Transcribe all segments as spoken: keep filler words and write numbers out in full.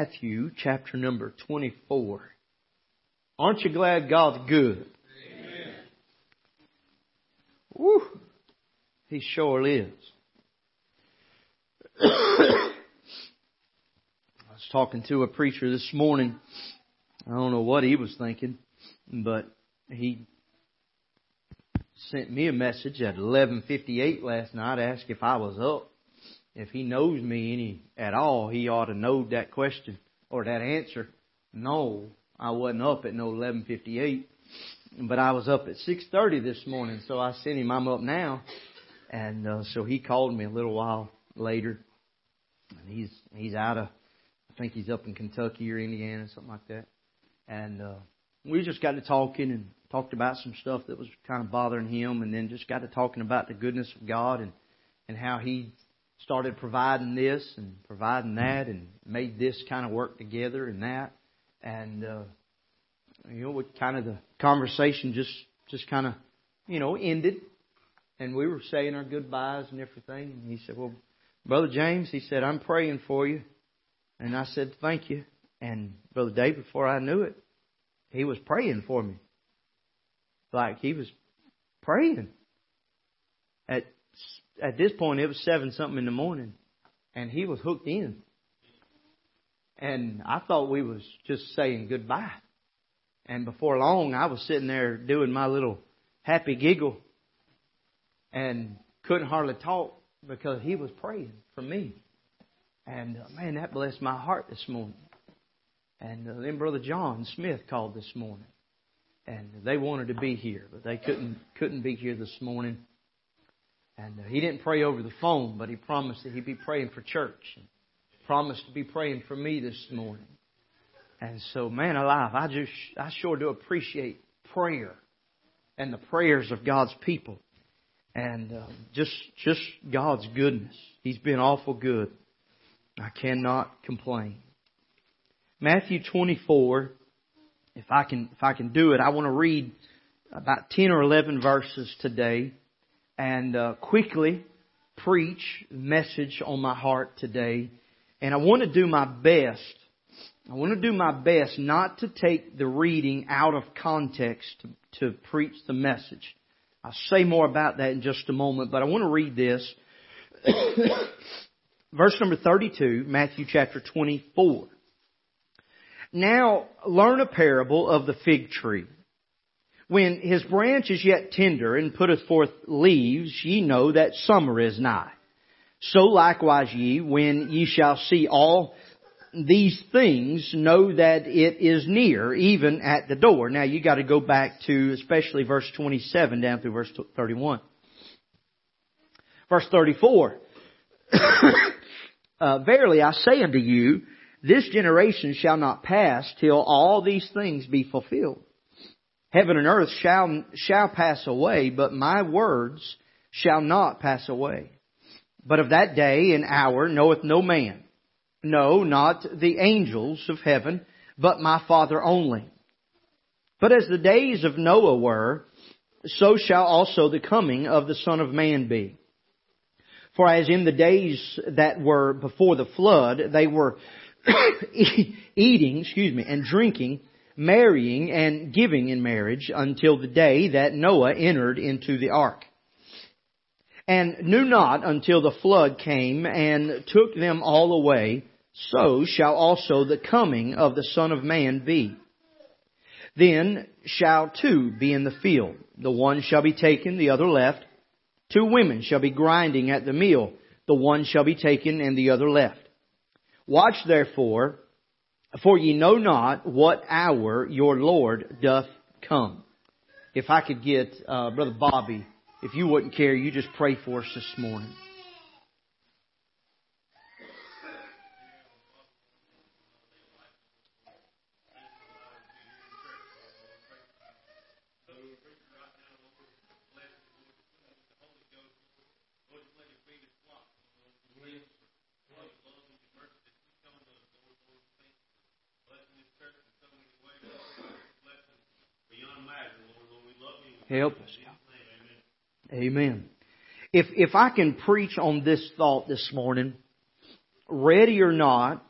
Matthew chapter number twenty-four. Aren't you glad God's good? Amen. Woo, He sure is. I was talking to a preacher this morning. I don't know what he was thinking, but he sent me a message at eleven fifty-eight last night, asked if I was up. If he knows me any at all, he ought to know that question or that answer. No, I wasn't up at no eleven fifty-eight, but I was up at six thirty this morning. So I sent him, I'm up now. And uh, so he called me a little while later. And he's he's out of, I think he's up in Kentucky or Indiana, something like that. And uh, we just got to talking and talked about some stuff that was kind of bothering him. And then just got to talking about the goodness of God and, and how he started providing this and providing that and made this kind of work together and that. And, uh, you know, what kind of the conversation just, just kind of, you know, ended. And we were saying our goodbyes and everything. And he said, well, Brother James, he said, I'm praying for you. And I said, thank you. And Brother Dave, before I knew it, he was praying for me. Like he was praying. At At this point, it was seven something in the morning, and he was hooked in. And I thought we was just saying goodbye. And before long, I was sitting there doing my little happy giggle and couldn't hardly talk because he was praying for me. And, uh, man, that blessed my heart this morning. And uh, then Brother John Smith called this morning, and they wanted to be here, but they couldn't couldn't be here this morning. And he didn't pray over the phone, but he promised that he'd be praying for church. And promised to be praying for me this morning. And so, man alive, I just I sure do appreciate prayer and the prayers of God's people. And uh, just just God's goodness. He's been awful good. I cannot complain. Matthew twenty-four, if I can if I can do it, I want to read about ten or eleven verses today. And uh, quickly preach message on my heart today. And I want to do my best. I want to do my best not to take the reading out of context to, to preach the message. I'll say more about that in just a moment. But I want to read this. Verse number thirty-two, Matthew chapter twenty-four. Now learn a parable of the fig tree. When his branch is yet tender and putteth forth leaves, ye know that summer is nigh. So likewise ye, when ye shall see all these things, know that it is near, even at the door. Now you got to go back to especially verse twenty-seven down through verse thirty-one. Verse thirty-four. uh, Verily I say unto you, this generation shall not pass till all these things be fulfilled. Heaven and earth shall shall pass away, but my words shall not pass away. But of that day and hour knoweth no man, no, not the angels of heaven, but my Father only. But as the days of Noah were, so shall also the coming of the Son of Man be. For as in the days that were before the flood, they were eating, excuse me, and drinking, marrying and giving in marriage until the day that Noah entered into the ark, and knew not until the flood came and took them all away, so shall also the coming of the Son of Man be. Then shall two be in the field, the one shall be taken, the other left. Two women shall be grinding at the mill, the one shall be taken and the other left. Watch therefore, for ye know not what hour your Lord doth come. If I could get uh, Brother Bobby, if you wouldn't care, you just pray for us this morning. Help us, God. Amen. If if I can preach on this thought this morning, ready or not,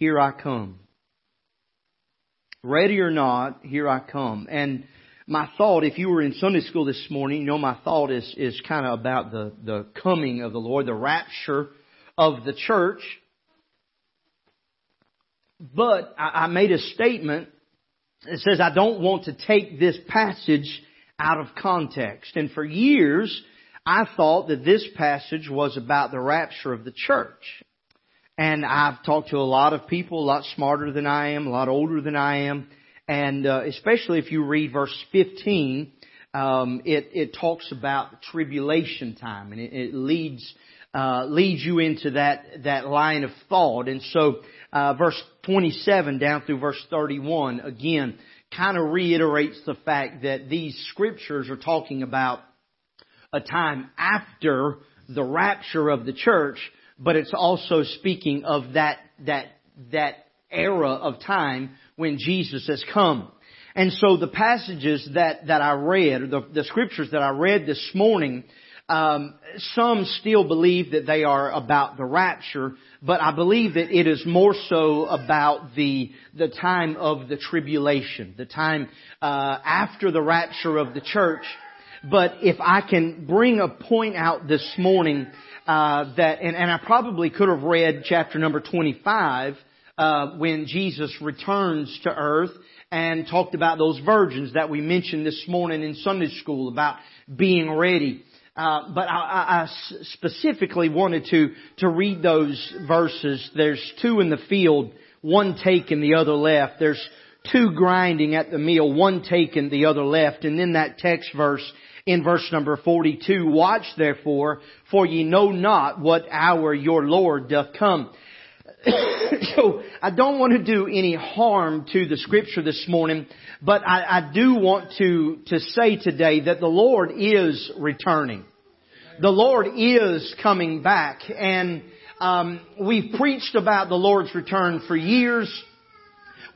here I come. Ready or not, here I come. And my thought, if you were in Sunday school this morning, you know my thought is, is kind of about the, the coming of the Lord, the rapture of the church. But I, I made a statement that says I don't want to take this passage out of context. And for years, I thought that this passage was about the rapture of the church. And I've talked to a lot of people, a lot smarter than I am, a lot older than I am. And uh, especially if you read verse fifteen, um, it, it talks about the tribulation time, and it, it leads uh, leads you into that that line of thought. And so, uh, verse twenty-seven down through verse thirty-one again kind of reiterates the fact that these scriptures are talking about a time after the rapture of the church, but it's also speaking of that that that era of time when Jesus has come. And so the passages that, that I read, or the, the scriptures that I read this morning, um, some still believe that they are about the rapture, but I believe that it is more so about the the time of the tribulation, the time uh, after the rapture of the church. But if I can bring a point out this morning uh, that, and, and I probably could have read chapter number twenty-five, Uh, when Jesus returns to earth, and talked about those virgins that we mentioned this morning in Sunday school about being ready. Uh, but I, I, I specifically wanted to, to read those verses. There's two in the field, one taken, the other left. There's two grinding at the meal, one taken, the other left. And then that text verse in verse number forty-two, "Watch therefore, for ye know not what hour your Lord doth come." So I don't want to do any harm to the scripture this morning, but I, I do want to, to say today that the Lord is returning. The Lord is coming back. And um, we've preached about the Lord's return for years.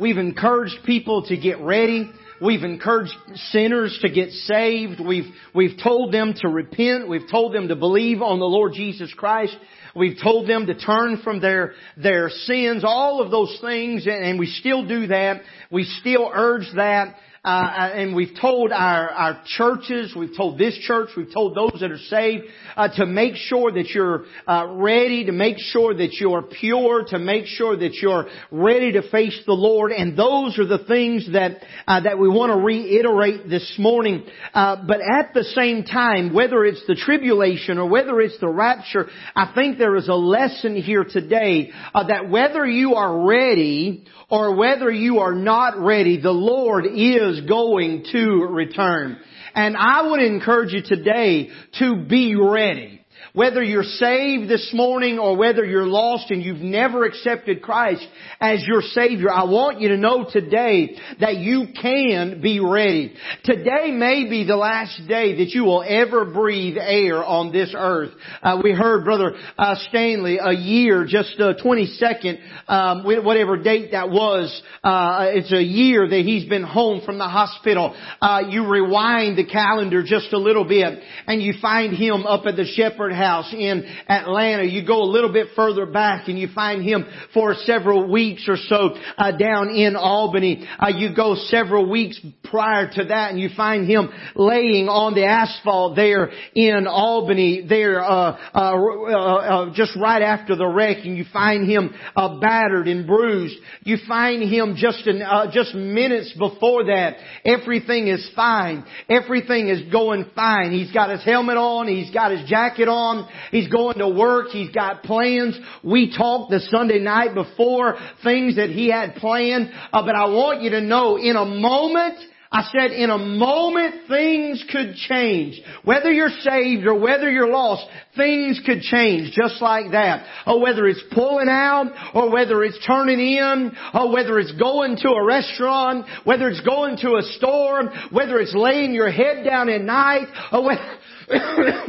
We've encouraged people to get ready. We've encouraged sinners to get saved. We've, we've told them to repent. We've told them to believe on the Lord Jesus Christ. We've told them to turn from their, their sins, all of those things, and, and we still do that. We still urge that. Uh, and we've told our, our churches, we've told this church, we've told those that are saved, uh, to make sure that you're, uh, ready, to make sure that you're pure, to make sure that you're ready to face the Lord. And those are the things that, uh, that we want to reiterate this morning. Uh, but at the same time, whether it's the tribulation or whether it's the rapture, I think there is a lesson here today, uh, that whether you are ready or whether you are not ready, the Lord is going to return. And I would encourage you today to be ready. Whether you're saved this morning or whether you're lost and you've never accepted Christ as your Savior, I want you to know today that you can be ready. Today may be the last day that you will ever breathe air on this earth. Uh, we heard Brother uh, Stanley a year, just the twenty-second, um, whatever date that was, uh, it's a year that he's been home from the hospital. Uh, you rewind the calendar just a little bit and you find him up at the Shepherd House in Atlanta. You go a little bit further back and you find him for several weeks or so uh, down in Albany. Uh, you go several weeks prior to that and you find him laying on the asphalt there in Albany there uh, uh, uh, uh, just right after the wreck, and you find him uh, battered and bruised. You find him just in, uh, just minutes before that. Everything is fine. Everything is going fine. He's got his helmet on. He's got his jacket on. He's going to work. He's got plans. We talked the Sunday night before things that he had planned. Uh, but I want you to know, in a moment, I said in a moment, things could change. Whether you're saved or whether you're lost, things could change just like that. Or whether it's pulling out, or whether it's turning in, or whether it's going to a restaurant, whether it's going to a store, whether it's laying your head down at night, or whether...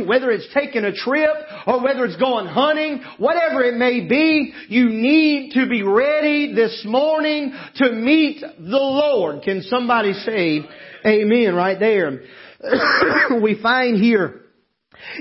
whether it's taking a trip or whether it's going hunting, whatever it may be, you need to be ready this morning to meet the Lord. Can somebody say amen right there? We find here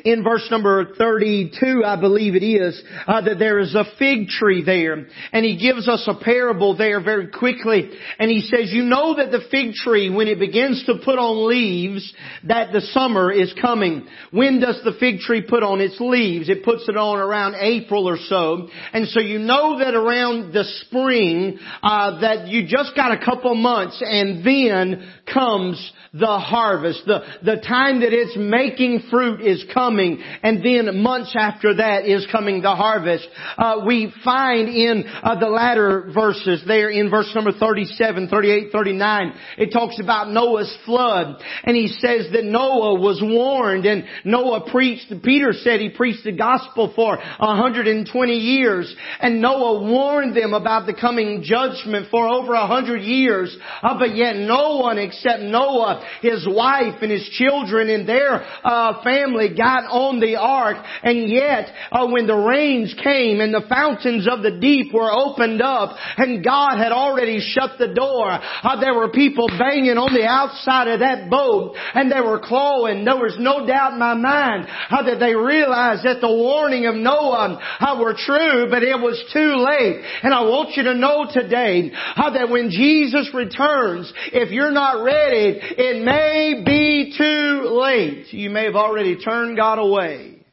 in verse number thirty-two, I believe it is, uh, that there is a fig tree there. And he gives us a parable there very quickly. And he says, you know that the fig tree, when it begins to put on leaves, that the summer is coming. When does the fig tree put on its leaves? It puts it on around April or so. And so you know that around the spring, uh, that you just got a couple months, and then comes the harvest. The, the time that it's making fruit is coming, and then months after that is coming the harvest. Uh, we find in uh, the latter verses there in verse number thirty-seven, thirty-eight, thirty-nine, it talks about Noah's flood. And he says that Noah was warned, and Noah preached, Peter said he preached the gospel for one hundred twenty years. And Noah warned them about the coming judgment for over one hundred years. Uh, but yet no one except Noah, his wife and his children and their uh, family got on the ark. And yet uh, when the rains came and the fountains of the deep were opened up and God had already shut the door, uh, there were people banging on the outside of that boat and they were clawing. There was no doubt in my mind uh, that they realized that the warning of Noah uh, were true, but it was too late. And I want you to know today uh, that when Jesus returns, if you're not ready, it may be too late. You may have already turned God away.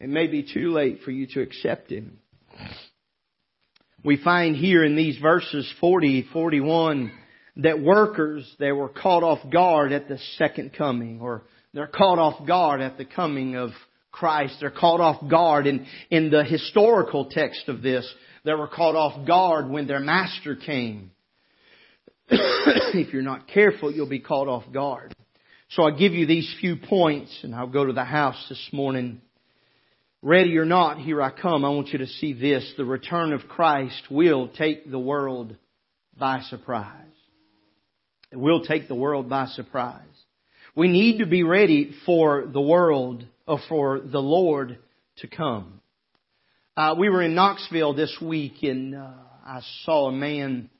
It may be too late for you to accept Him. We find here in these verses forty, forty-one, that workers, they were caught off guard at the second coming, or they're caught off guard at the coming of Christ. They're caught off guard in, in the historical text of this. They were caught off guard when their master came. If you're not careful, you'll be caught off guard. So I'll give you these few points and I'll go to the house this morning. Ready or not, here I come. I want you to see this. The return of Christ will take the world by surprise. It will take the world by surprise. We need to be ready for the world, or for the Lord to come. Uh, we were in Knoxville this week, and uh, I saw a man.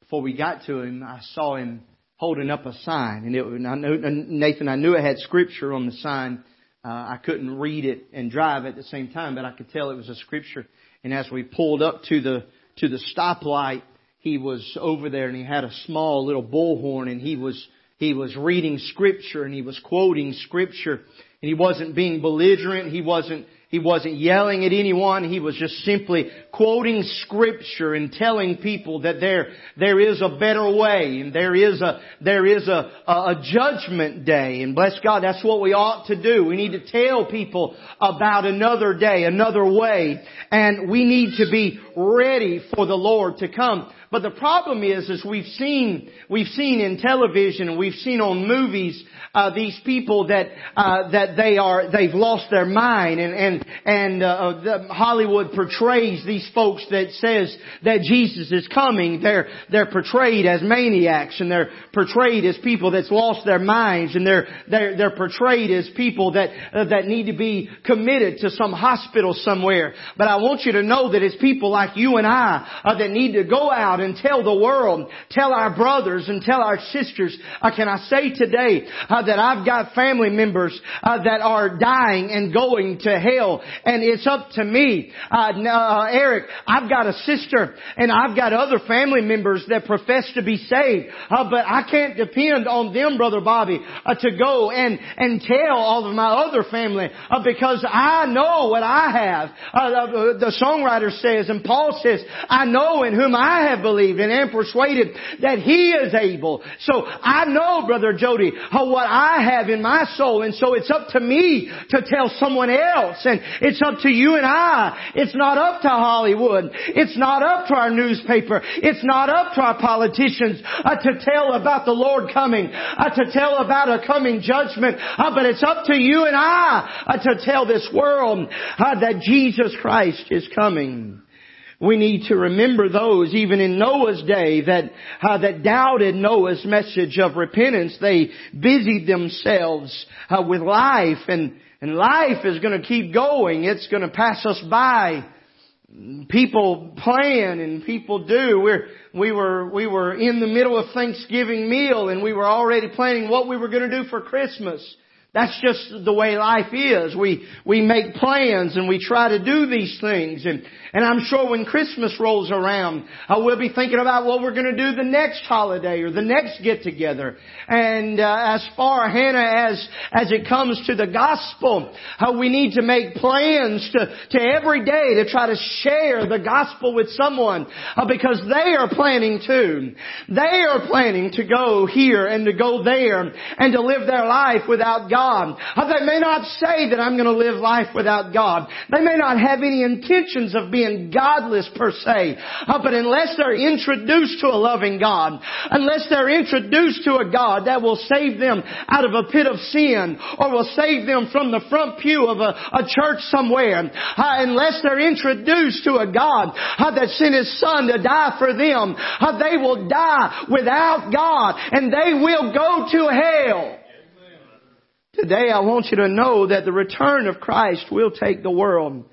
Before we got to him, I saw him holding up a sign. And, it, and I knew, Nathan, I knew it had scripture on the sign. Uh, I couldn't read it and drive at the same time, but I could tell it was a scripture. And as we pulled up to the to the stoplight, he was over there and he had a small little bullhorn, and he was he was reading scripture and he was quoting scripture. And he wasn't being belligerent. He wasn't. He wasn't yelling at anyone. He was just simply quoting Scripture and telling people that there there is a better way, and there is a there is a, a judgment day. And bless God, that's what we ought to do. We need to tell people about another day, another way, and we need to be ready for the Lord to come. But the problem is, is we've seen we've seen in television and we've seen on movies uh, these people that uh, that they are they've lost their mind, and and. And uh, the Hollywood portrays these folks that says that Jesus is coming. They're they're portrayed as maniacs, and they're portrayed as people that's lost their minds, and they're they're they're portrayed as people that uh, that need to be committed to some hospital somewhere. But I want you to know that it's people like you and I uh, that need to go out and tell the world, tell our brothers and tell our sisters. Uh, can I say today uh, that I've got family members uh, that are dying and going to hell? And it's up to me. Uh, uh, Eric, I've got a sister, and I've got other family members that profess to be saved. Uh, but I can't depend on them, Brother Bobby, uh, to go and, and tell all of my other family uh, because I know what I have. Uh, the, the songwriter says, and Paul says, I know in whom I have believed and am persuaded that He is able. So I know, Brother Jody, uh, what I have in my soul. And so it's up to me to tell someone else. And it's up to you and I. It's not up to Hollywood. It's not up to our newspaper. It's not up to our politicians uh, to tell about the Lord coming, uh, to tell about a coming judgment. Uh, but it's up to you and I uh, to tell this world uh, that Jesus Christ is coming. We need to remember those, even in Noah's day, that uh, that doubted Noah's message of repentance. They busied themselves uh, with life, and And life is going to keep going. It's going to pass us by. People plan and people do. We're, we were we were in the middle of Thanksgiving meal, and we were already planning what we were going to do for Christmas. That's just the way life is. We we make plans and we try to do these things. And, and I'm sure when Christmas rolls around, uh, we'll be thinking about what we're going to do the next holiday or the next get-together. And uh, as far, Hannah, as as it comes to the gospel, uh, we need to make plans to, to every day to try to share the gospel with someone uh, because they are planning too. They are planning to go here and to go there and to live their life without God. God. They may not say that I'm going to live life without God. They may not have any intentions of being godless per se. But unless they're introduced to a loving God, unless they're introduced to a God that will save them out of a pit of sin or will save them from the front pew of a, a church somewhere, unless they're introduced to a God that sent His Son to die for them, they will die without God and they will go to hell. Today, I want you to know that the return of Christ will take the world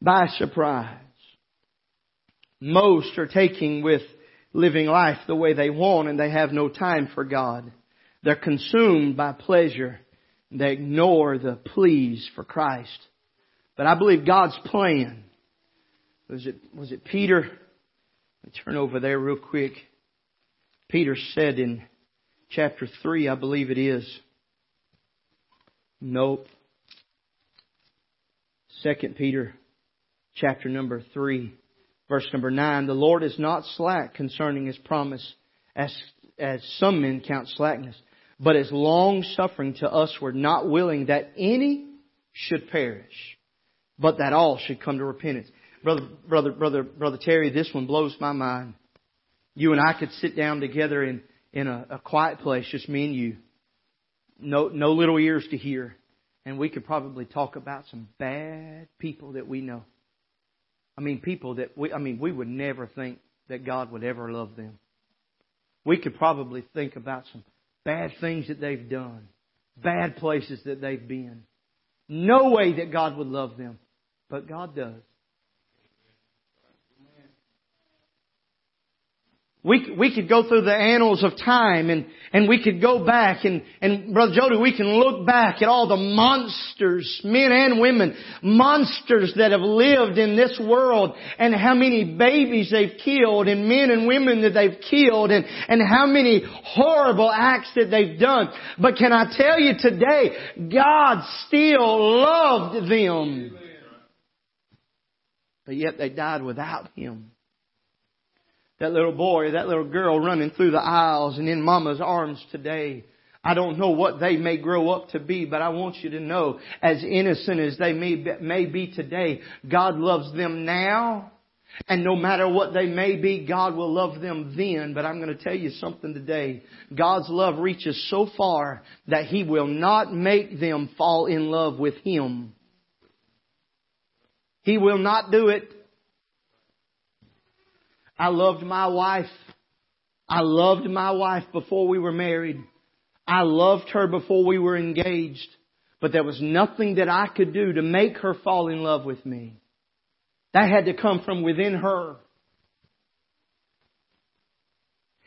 by surprise. Most are taking with living life the way they want, and they have no time for God. They're consumed by pleasure. They ignore the pleas for Christ. But I believe God's plan. Was it, was it Peter? Let me turn over there real quick. Peter said in chapter three, I believe it is. Nope. Second Peter chapter number three, verse number nine. The Lord is not slack concerning His promise, as as some men count slackness, but is long suffering to usward, not willing that any should perish, but that all should come to repentance. Brother, brother, brother, brother Terry, this one blows my mind. You and I could sit down together in, in a, a quiet place, just me and you. No, no little ears to hear. And we could probably talk about some bad people that we know. I mean, people that we, I mean, we would never think that God would ever love them. We could probably think about some bad things that they've done, bad places that they've been. No way that God would love them, but God does. We, we could go through the annals of time and, and we could go back and, and Brother Jody, we can look back at all the monsters, men and women, monsters that have lived in this world and how many babies they've killed and men and women that they've killed and, and how many horrible acts that they've done. But can I tell you today, God still loved them. But yet they died without Him. That little boy, that little girl running through the aisles and in Mama's arms today. I don't know what they may grow up to be, but I want you to know, as innocent as they may be, may be today, God loves them now. And no matter what they may be, God will love them then. But I'm going to tell you something today. God's love reaches so far that He will not make them fall in love with Him. He will not do it. I loved my wife. I loved my wife before we were married. I loved her before we were engaged. But there was nothing that I could do to make her fall in love with me. That had to come from within her.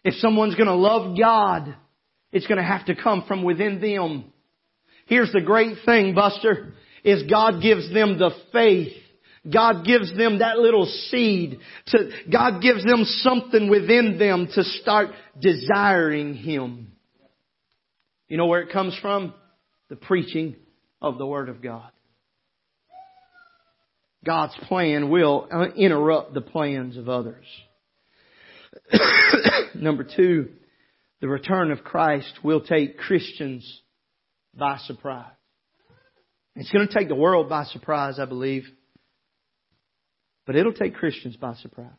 If someone's going to love God, it's going to have to come from within them. Here's the great thing, Buster, is God gives them the faith. God gives them that little seed. To, God gives them something within them to start desiring Him. You know where it comes from? The preaching of the Word of God. God's plan will interrupt the plans of others. Number two, the return of Christ will take Christians by surprise. It's going to take the world by surprise, I believe. But it'll take Christians by surprise.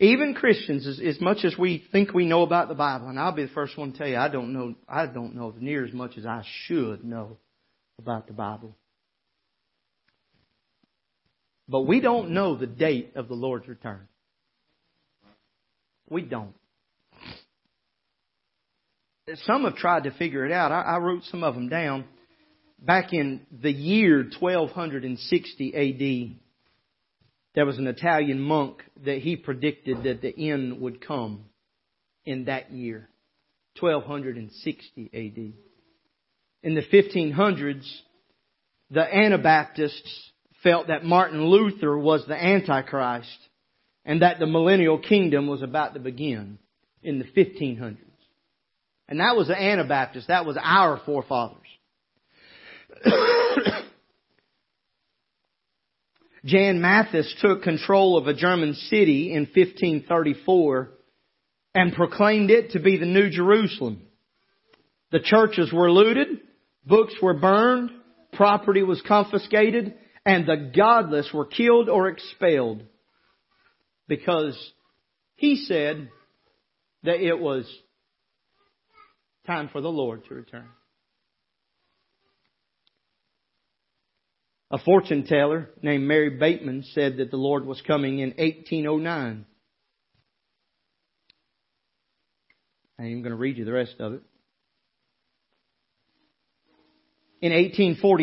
Even Christians, as, as much as we think we know about the Bible, and I'll be the first one to tell you, I don't know, I don't know near as much as I should know about the Bible. But we don't know the date of the Lord's return. We don't. Some have tried to figure it out. I, I wrote some of them down. Back in the year twelve sixty A D, there was an Italian monk that he predicted that the end would come in that year. twelve sixty A D. In the fifteen hundreds, the Anabaptists felt that Martin Luther was the Antichrist and that the millennial kingdom was about to begin in the fifteen hundreds. And that was the Anabaptists. That was our forefathers. Jan Mathis took control of a German city in fifteen thirty-four and proclaimed it to be the New Jerusalem. The churches were looted, books were burned, property was confiscated, and the godless were killed or expelled, because he said that it was time for the Lord to return. A fortune teller named Mary Bateman said that the Lord was coming in eighteen oh nine. I ain't even going to read you the rest of it. In eighteen forty.